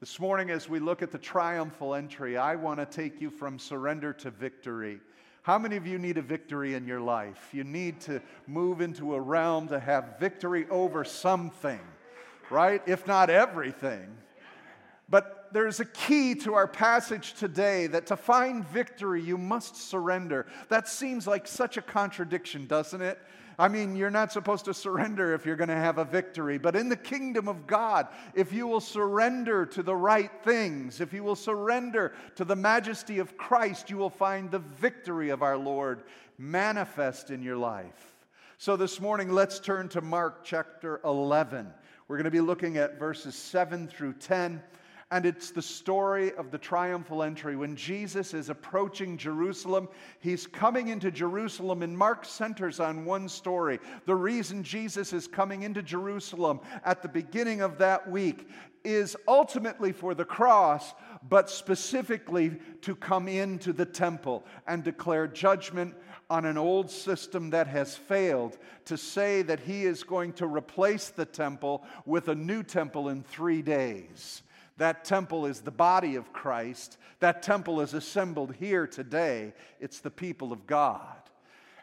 This morning, as we look at the triumphal entry, I want to take you from surrender to victory. How many of you need a victory in your life? You need to move into a realm to have victory over something, right? If not everything. But there's a key to our passage today that to find victory, you must surrender. That seems like such a contradiction, doesn't it? I mean, you're not supposed to surrender if you're going to have a victory. But in the kingdom of God, if you will surrender to the right things, if you will surrender to the majesty of Christ, you will find the victory of our Lord manifest in your life. So this morning, let's turn to Mark chapter 11. We're going to be looking at verses 7 through 10. And it's the story of the triumphal entry. When Jesus is approaching Jerusalem, he's coming into Jerusalem, and Mark centers on one story. The reason Jesus is coming into Jerusalem at the beginning of that week is ultimately for the cross, but specifically to come into the temple and declare judgment on an old system that has failed, to say that he is going to replace the temple with a new temple in 3 days. That temple is the body of Christ. That temple is assembled here today. It's the people of God.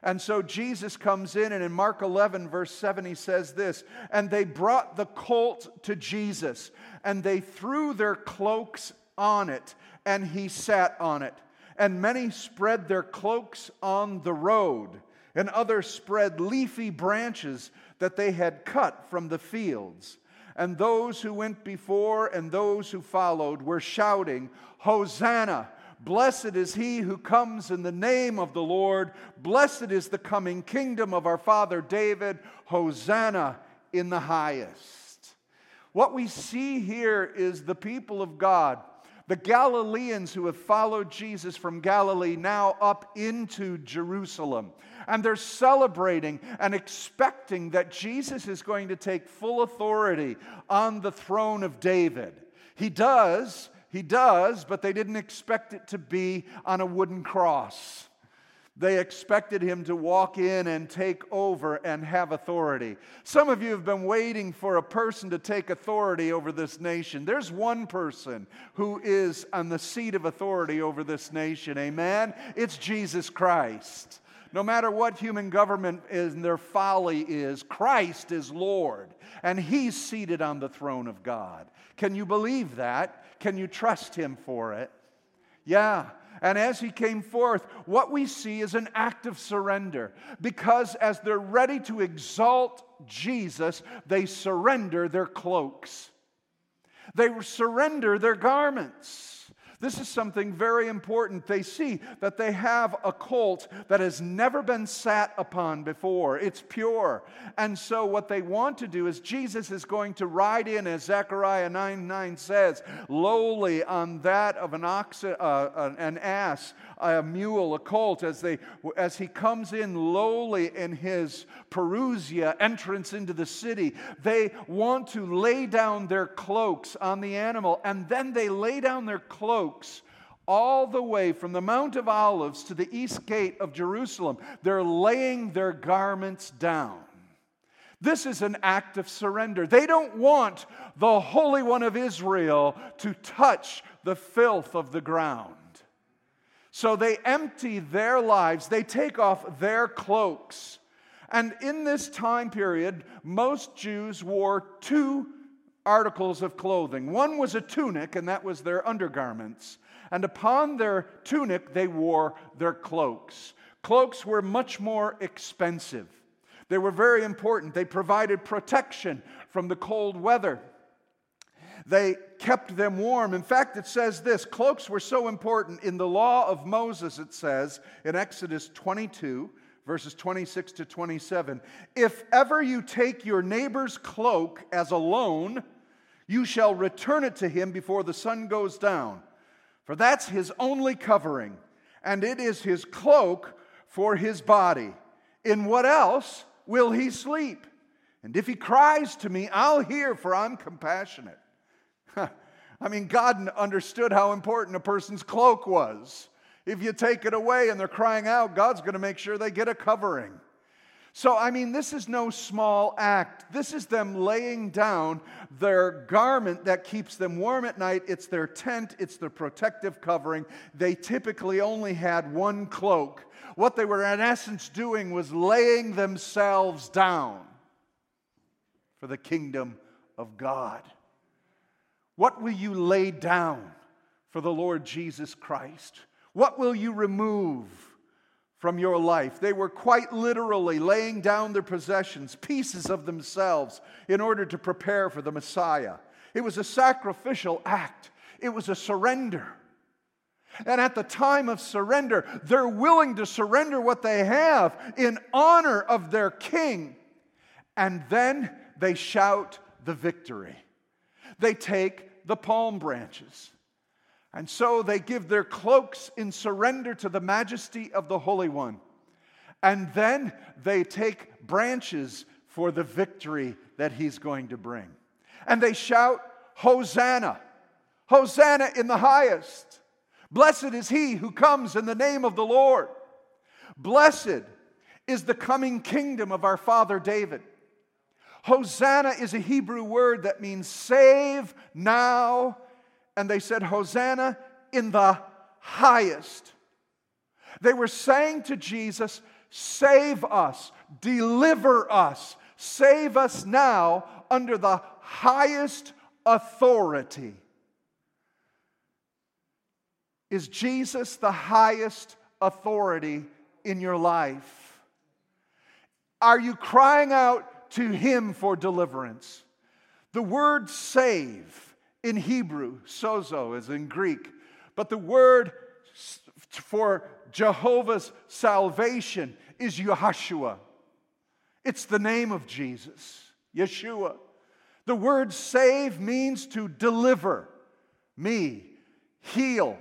And so Jesus comes in, and in Mark 11, verse 7, he says this, "And they brought the colt to Jesus, and they threw their cloaks on it, and he sat on it. And many spread their cloaks on the road, and others spread leafy branches that they had cut from the fields. And those who went before and those who followed were shouting, 'Hosanna! Blessed is he who comes in the name of the Lord. Blessed is the coming kingdom of our father David. Hosanna in the highest.'" What we see here is the people of God, the Galileans who have followed Jesus from Galilee now up into Jerusalem. And they're celebrating and expecting that Jesus is going to take full authority on the throne of David. He does, but they didn't expect it to be on a wooden cross. They expected him to walk in and take over and have authority. Some of you have been waiting for a person to take authority over this nation. There's one person who is on the seat of authority over this nation, amen? It's Jesus Christ. No matter what human government is and their folly is, Christ is Lord, and he's seated on the throne of God. Can you believe that? Can you trust him for it? Yeah. And as he came forth, what we see is an act of surrender, because as they're ready to exalt Jesus, they surrender their cloaks. They surrender their garments. This is something very important. They see that they have a colt that has never been sat upon before. It's pure. And so what they want to do is Jesus is going to ride in, as Zechariah 9:9 says, lowly on that of an ass, a mule, a colt, as he comes in lowly in his parousia, entrance into the city. They want to lay down their cloaks on the animal, and then they lay down their cloaks all the way from the Mount of Olives to the east gate of Jerusalem. They're laying their garments down. This is an act of surrender. They don't want the Holy One of Israel to touch the filth of the ground. So they empty their lives. They take off their cloaks. And in this time period, most Jews wore two articles of clothing. One was a tunic, and that was their undergarments. And upon their tunic, they wore their cloaks. Cloaks were much more expensive. They were very important. They provided protection from the cold weather. They kept them warm. In fact, it says this, cloaks were so important. In the law of Moses, it says, in Exodus 22, verses 26 to 27, "If ever you take your neighbor's cloak as a loan, you shall return it to him before the sun goes down. For that's his only covering, and it is his cloak for his body. In what else will he sleep? And if he cries to me, I'll hear, for I'm compassionate." I mean, God understood how important a person's cloak was. If you take it away and they're crying out, God's going to make sure they get a covering. So, I mean, this is no small act. This is them laying down their garment that keeps them warm at night. It's their tent. It's their protective covering. They typically only had one cloak. What they were in essence doing was laying themselves down for the kingdom of God. What will you lay down for the Lord Jesus Christ? What will you remove from your life? They were quite literally laying down their possessions, pieces of themselves, in order to prepare for the Messiah. It was a sacrificial act. It was a surrender. And at the time of surrender, they're willing to surrender what they have in honor of their king. And then they shout the victory. They take the palm branches. And so they give their cloaks in surrender to the majesty of the Holy One. And then they take branches for the victory that he's going to bring. And they shout, Hosanna! Hosanna in the highest! Blessed is he who comes in the name of the Lord. Blessed is the coming kingdom of our father David. Hosanna is a Hebrew word that means save now. And they said, Hosanna in the highest. They were saying to Jesus, save us, deliver us, save us now under the highest authority. Is Jesus the highest authority in your life? Are you crying out to him for deliverance? The word save in Hebrew, sozo, is in Greek, but the word for Jehovah's salvation is Yahshua. It's the name of Jesus, Yeshua. The word save means to deliver me, heal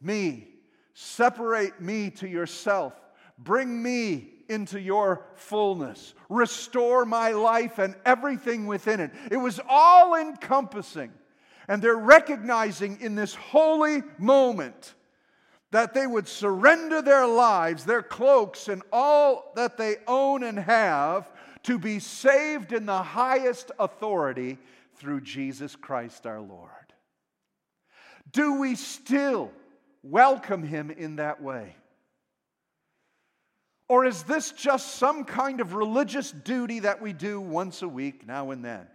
me, separate me to yourself, bring me into your fullness, restore my life and everything within it. It was all encompassing. And they're recognizing in this holy moment that they would surrender their lives, their cloaks, and all that they own and have to be saved in the highest authority through Jesus Christ our Lord. Do we still welcome him in that way? Or is this just some kind of religious duty that we do once a week, now and then?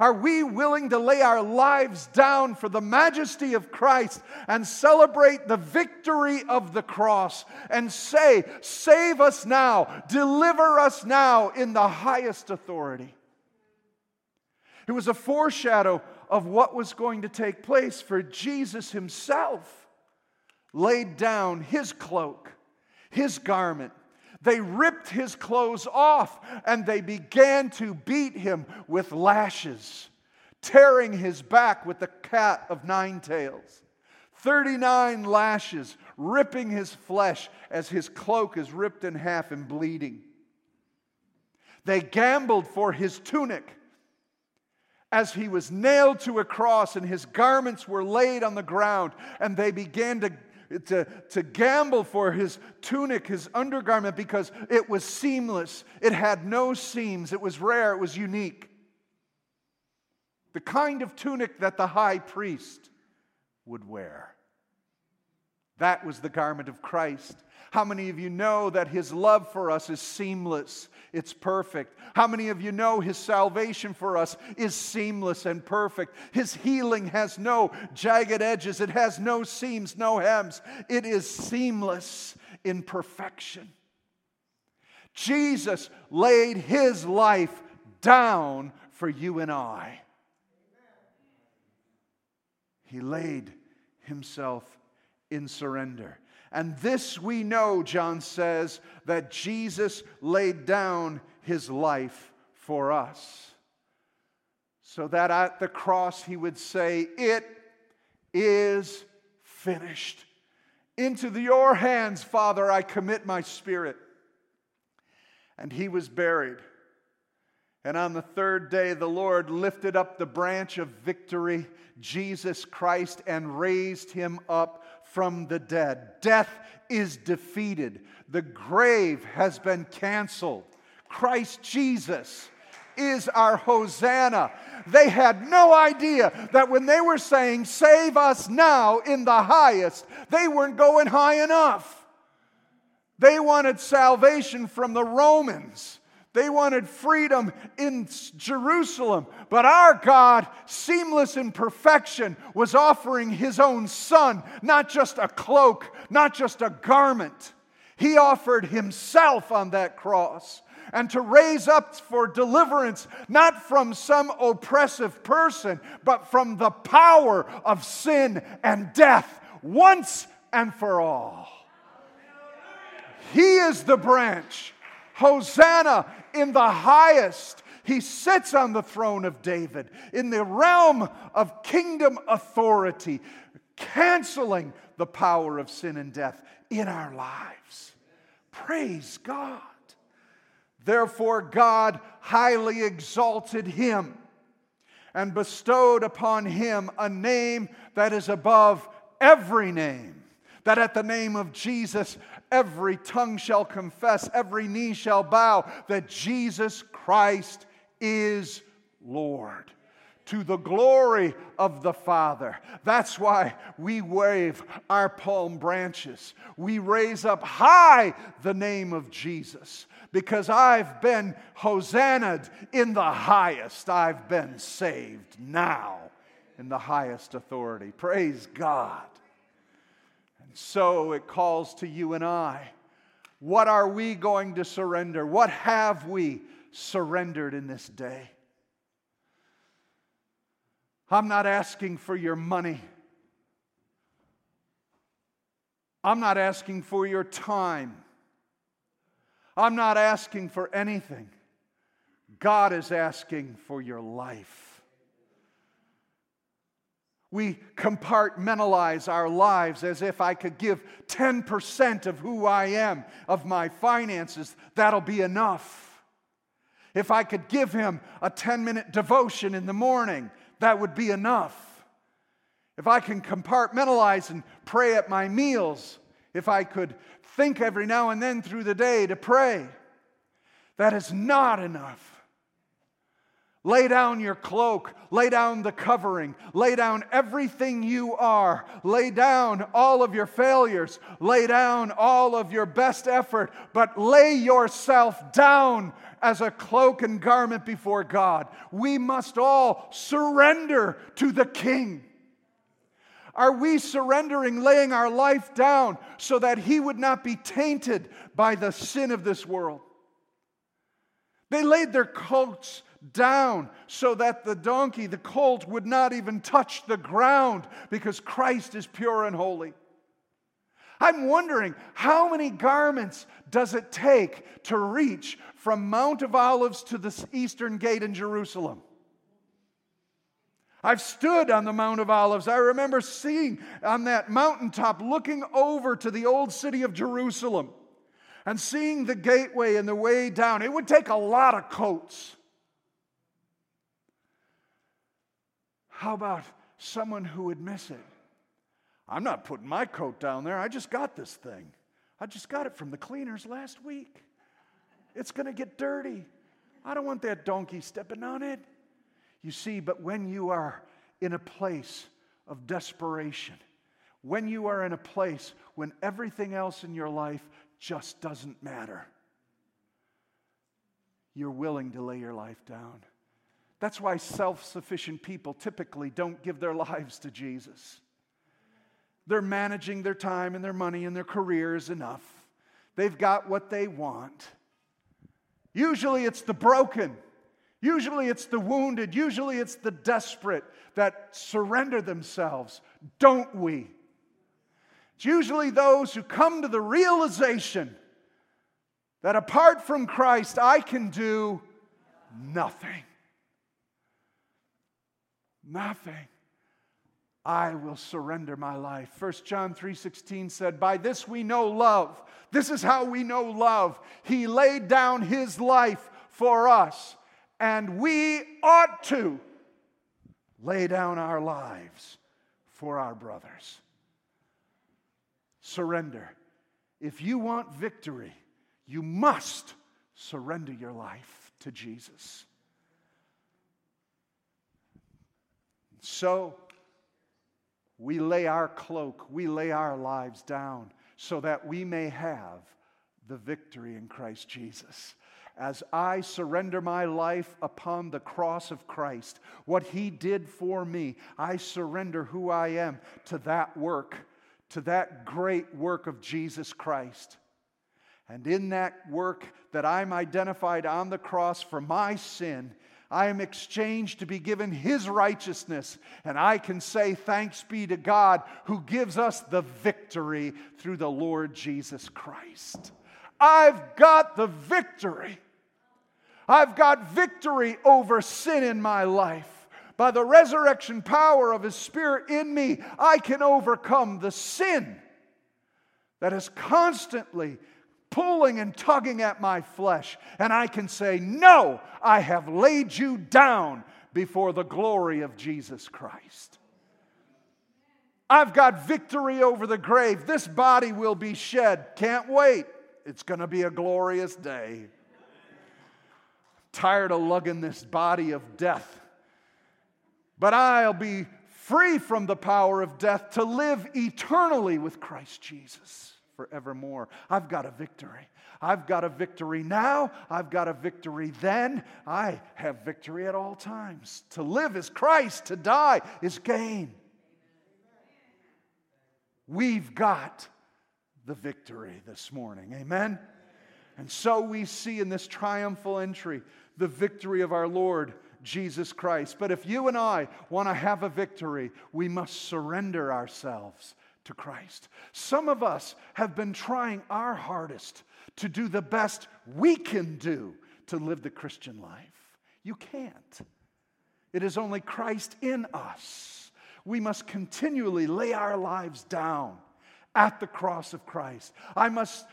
Are we willing to lay our lives down for the majesty of Christ and celebrate the victory of the cross and say, save us now, deliver us now in the highest authority? It was a foreshadow of what was going to take place, for Jesus himself laid down his cloak, his garment. They ripped his clothes off and they began to beat him with lashes, tearing his back with the cat of nine tails. 39 lashes, ripping his flesh as his cloak is ripped in half and bleeding. They gambled for his tunic as he was nailed to a cross and his garments were laid on the ground, and they began to gamble for his tunic, his undergarment, because it was seamless. It had no seams. It was rare. It was unique. The kind of tunic that the high priest would wear. That was the garment of Christ. How many of you know that his love for us is seamless? It's perfect. How many of you know his salvation for us is seamless and perfect? His healing has no jagged edges. It has no seams, no hems. It is seamless in perfection. Jesus laid his life down for you and I. He laid himself in surrender. And this we know, John says, that Jesus laid down his life for us. So that at the cross he would say, it is finished. Into your hands, Father, I commit my spirit. And he was buried. And on the third day, the Lord lifted up the branch of victory, Jesus Christ, and raised him up from the dead. Death is defeated. The grave has been canceled. Christ Jesus is our Hosanna. They had no idea that when they were saying, save us now in the highest, they weren't going high enough. They wanted salvation from the Romans. They wanted freedom in Jerusalem. But our God, seamless in perfection, was offering His own Son, not just a cloak, not just a garment. He offered Himself on that cross. And to raise up for deliverance, not from some oppressive person, but from the power of sin and death, once and for all. He is the branch. Hosanna in the highest. He sits on the throne of David, in the realm of kingdom authority, canceling the power of sin and death in our lives. Praise God. Therefore, God highly exalted Him and bestowed upon Him a name that is above every name, that at the name of Jesus, every tongue shall confess, every knee shall bow, that Jesus Christ is Lord, to the glory of the Father. That's why we wave our palm branches. We raise up high the name of Jesus, because I've been Hosannahed in the highest. I've been saved now in the highest authority. Praise God. And so it calls to you and I. What are we going to surrender? What have we surrendered in this day? I'm not asking for your money. I'm not asking for your time. I'm not asking for anything. God is asking for your life. We compartmentalize our lives as if I could give 10% of who I am, of my finances, that'll be enough. If I could give Him a 10-minute devotion in the morning, that would be enough. If I can compartmentalize and pray at my meals, if I could think every now and then through the day to pray, that is not enough. Lay down your cloak, lay down the covering, lay down everything you are, lay down all of your failures, lay down all of your best effort, but lay yourself down as a cloak and garment before God. We must all surrender to the King. Are we surrendering, laying our life down so that He would not be tainted by the sin of this world? They laid their coats down so that the donkey, the colt, would not even touch the ground, because Christ is pure and holy. I'm wondering, how many garments does it take to reach from Mount of Olives to the eastern gate in Jerusalem? I've stood on the Mount of Olives. I remember seeing on that mountaintop, looking over to the old city of Jerusalem and seeing the gateway and the way down. It would take a lot of coats. How about someone who would miss it? I'm not putting my coat down there. I just got this thing. I just got it from the cleaners last week. It's going to get dirty. I don't want that donkey stepping on it. You see, but when you are in a place of desperation, when you are in a place when everything else in your life just doesn't matter, you're willing to lay your life down. That's why self-sufficient people typically don't give their lives to Jesus. They're managing their time and their money and their careers enough. They've got what they want. Usually it's the broken. Usually it's the wounded. Usually it's the desperate that surrender themselves, don't we? It's usually those who come to the realization that apart from Christ, I can do nothing. Nothing. I will surrender my life. 1 John 3:16 said, by this we know love. This is how we know love. He laid down His life for us. And we ought to lay down our lives for our brothers. Surrender. If you want victory, you must surrender your life to Jesus. So we lay our cloak, we lay our lives down so that we may have the victory in Christ Jesus. As I surrender my life upon the cross of Christ, what He did for me, I surrender who I am to that work, to that great work of Jesus Christ. And in that work that I'm identified on the cross for my sin, I am exchanged to be given His righteousness, and I can say thanks be to God who gives us the victory through the Lord Jesus Christ. I've got the victory. I've got victory over sin in my life. By the resurrection power of His Spirit in me, I can overcome the sin that is constantly pulling and tugging at my flesh. And I can say, no, I have laid you down before the glory of Jesus Christ. I've got victory over the grave. This body will be shed. Can't wait. It's going to be a glorious day. Tired of lugging this body of death. But I'll be free from the power of death to live eternally with Christ Jesus forevermore. I've got a victory. I've got a victory now. I've got a victory then. I have victory at all times. To live is Christ. To die is gain. We've got the victory this morning. Amen? And so we see in this triumphal entry the victory of our Lord Jesus Christ. But if you and I want to have a victory, we must surrender ourselves to Christ. Some of us have been trying our hardest to do the best we can do to live the Christian life. You can't. It is only Christ in us. We must continually lay our lives down at the cross of Christ. I must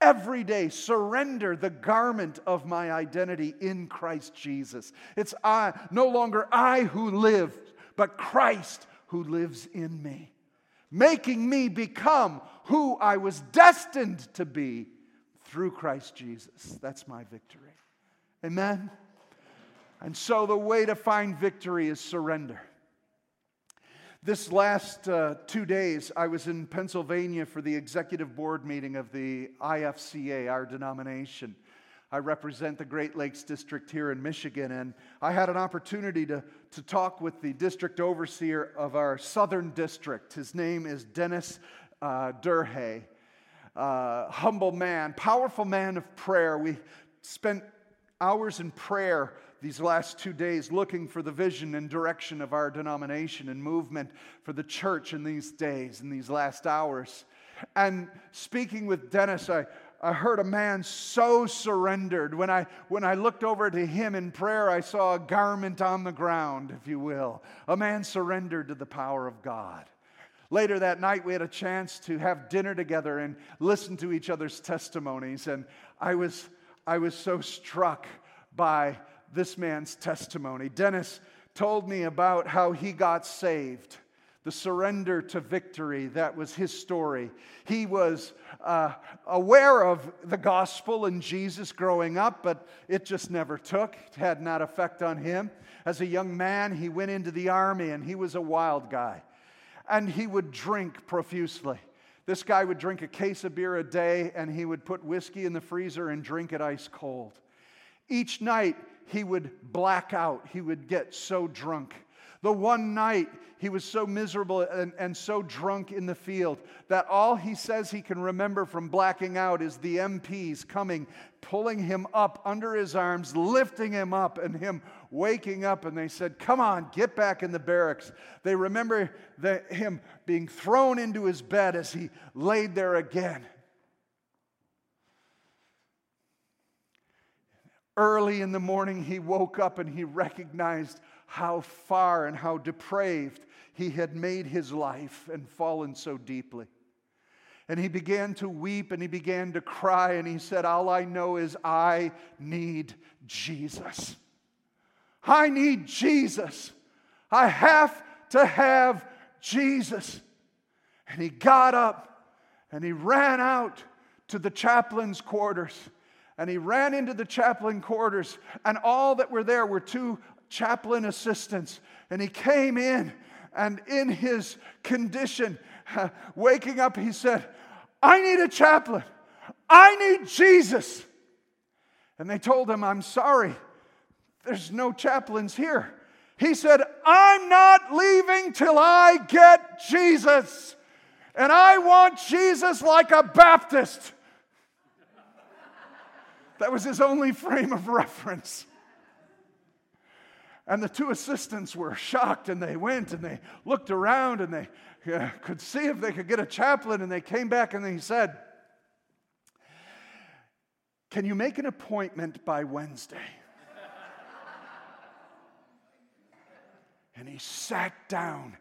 every day surrender the garment of my identity in Christ Jesus. It's I, no longer I who live, but Christ who lives in me, making me become who I was destined to be through Christ Jesus. That's my victory. Amen? And so the way to find victory is surrender. This last 2 days, I was in Pennsylvania for the executive board meeting of the IFCA, our denomination. I represent the Great Lakes District here in Michigan, and I had an opportunity to talk with the district overseer of our southern district. His name is Dennis Durhey, humble man, powerful man of prayer. We spent hours in prayer these last 2 days looking for the vision and direction of our denomination and movement for the church in these days, in these last hours. And speaking with Dennis, I heard a man so surrendered. When I looked over to him in prayer, I saw a garment on the ground, if you will. A man surrendered to the power of God. Later that night, we had a chance to have dinner together and listen to each other's testimonies. And I was so struck by this man's testimony. Dennis told me about how he got saved, the surrender to victory. That was his story. He was aware of the gospel and Jesus growing up, but it just never took. It had no effect on him. As a young man, he went into the army, and he was a wild guy. And he would drink profusely. This guy would drink a case of beer a day, and he would put whiskey in the freezer and drink it ice cold. Each night, he would black out. He would get so drunk. The one night, he was so miserable and so drunk in the field that all he says he can remember from blacking out is the MPs coming, pulling him up under his arms, lifting him up, and him waking up. And they said, come on, get back in the barracks. They remember him being thrown into his bed as he laid there again. Early in the morning, he woke up and he recognized how far and how depraved he had made his life and fallen so deeply. And he began to weep and he began to cry and he said, all I know is I need Jesus. I need Jesus. I have to have Jesus. And he got up and he ran out to the chaplain's quarters. And he ran into the chaplain quarters, and all that were there were two chaplain assistants. And he came in, and in his condition, waking up, he said, "I need a chaplain. I need Jesus." And they told him, "I'm sorry, there's no chaplains here." He said, "I'm not leaving till I get Jesus. And I want Jesus like a Baptist." That was his only frame of reference. And the two assistants were shocked, and they went and they looked around and they could see if they could get a chaplain. And they came back and he said, "Can you make an appointment by Wednesday?" And he sat down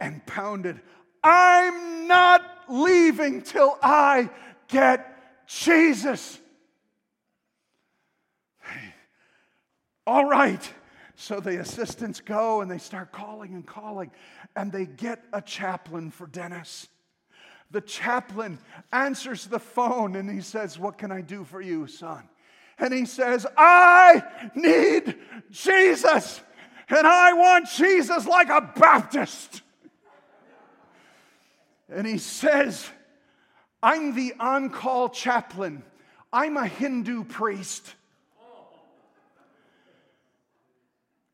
and pounded, "I'm not leaving till I get Jesus." All right. So the assistants go and they start calling and calling, and they get a chaplain for Dennis. The chaplain answers the phone and he says, "What can I do for you, son?" And he says, "I need Jesus, and I want Jesus like a Baptist." And he says, "I'm the on-call chaplain. I'm a Hindu priest.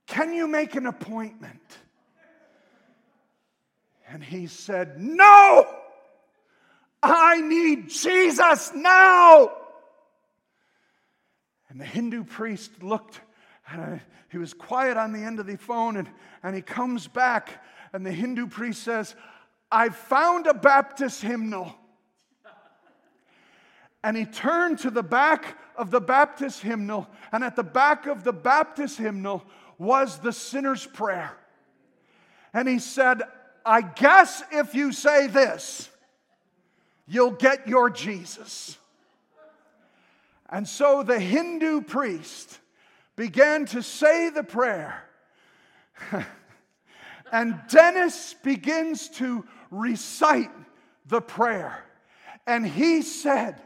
Can you make an appointment?" And he said, "No! I need Jesus now!" And the Hindu priest looked, and he was quiet on the end of the phone, and he comes back, and the Hindu priest says, "I found a Baptist hymnal." And he turned to the back of the Baptist hymnal, and at the back of the Baptist hymnal was the sinner's prayer. And he said, "I guess if you say this, you'll get your Jesus." And so the Hindu priest began to say the prayer. And Dennis begins to recite the prayer. And he said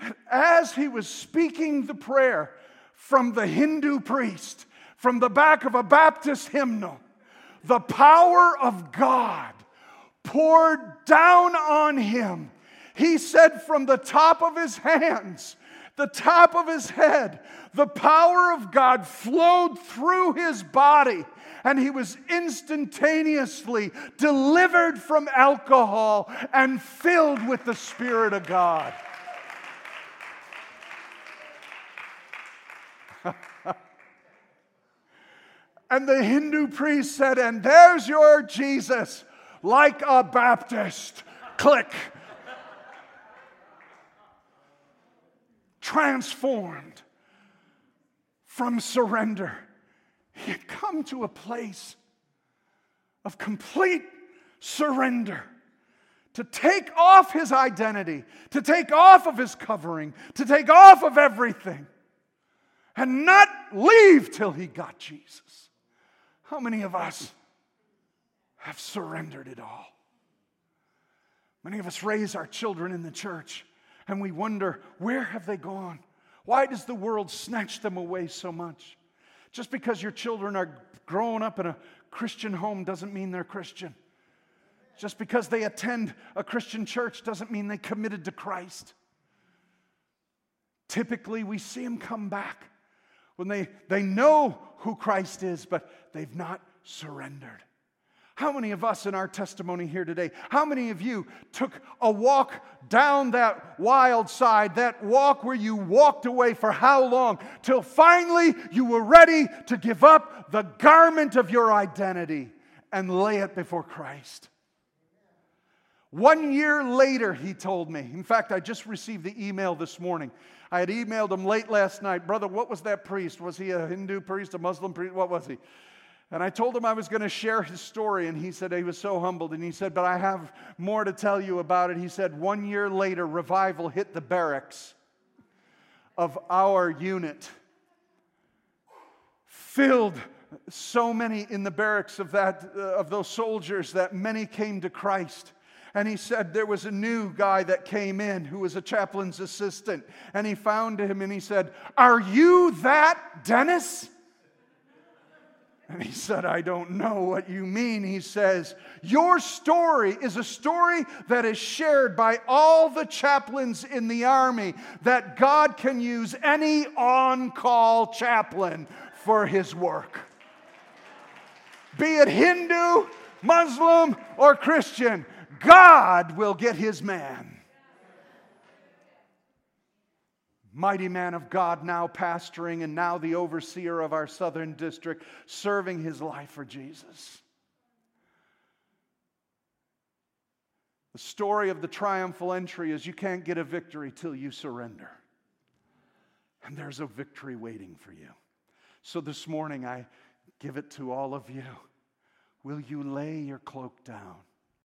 that as he was speaking the prayer from the Hindu priest, from the back of a Baptist hymnal, the power of God poured down on him. He said from the top of his hands, the top of his head, the power of God flowed through his body. And he was instantaneously delivered from alcohol and filled with the Spirit of God. And the Hindu priest said, "And there's your Jesus, like a Baptist." Click. Transformed from surrender. He had come to a place of complete surrender, to take off his identity, to take off of his covering, to take off of everything, and not leave till he got Jesus. How many of us have surrendered it all? Many of us raise our children in the church, and we wonder, where have they gone? Why does the world snatch them away so much? Just because your children are growing up in a Christian home doesn't mean they're Christian. Just because they attend a Christian church doesn't mean they committed to Christ. Typically, we see them come back when they know who Christ is, but they've not surrendered. How many of us in our testimony here today, how many of you took a walk down that wild side, that walk where you walked away for how long? Till finally you were ready to give up the garment of your identity and lay it before Christ. 1 year later, he told me. In fact, I just received the email this morning. I had emailed him late last night. "Brother, what was that priest? Was he a Hindu priest, a Muslim priest? What was he?" And I told him I was going to share his story, and he said he was so humbled. And he said, "But I have more to tell you about it." He said, 1 year later, revival hit the barracks of our unit. Filled so many in the barracks of those soldiers that many came to Christ. And he said there was a new guy that came in who was a chaplain's assistant. And he found him and he said, "Are you that Dennis?" And he said, "I don't know what you mean." He says, "Your story is a story that is shared by all the chaplains in the army, that God can use any on-call chaplain for his work." Be it Hindu, Muslim, or Christian, God will get his man. Mighty man of God, now pastoring and now the overseer of our southern district, serving his life for Jesus. The story of the triumphal entry is you can't get a victory till you surrender. And there's a victory waiting for you. So this morning I give it to all of you. Will you lay your cloak down?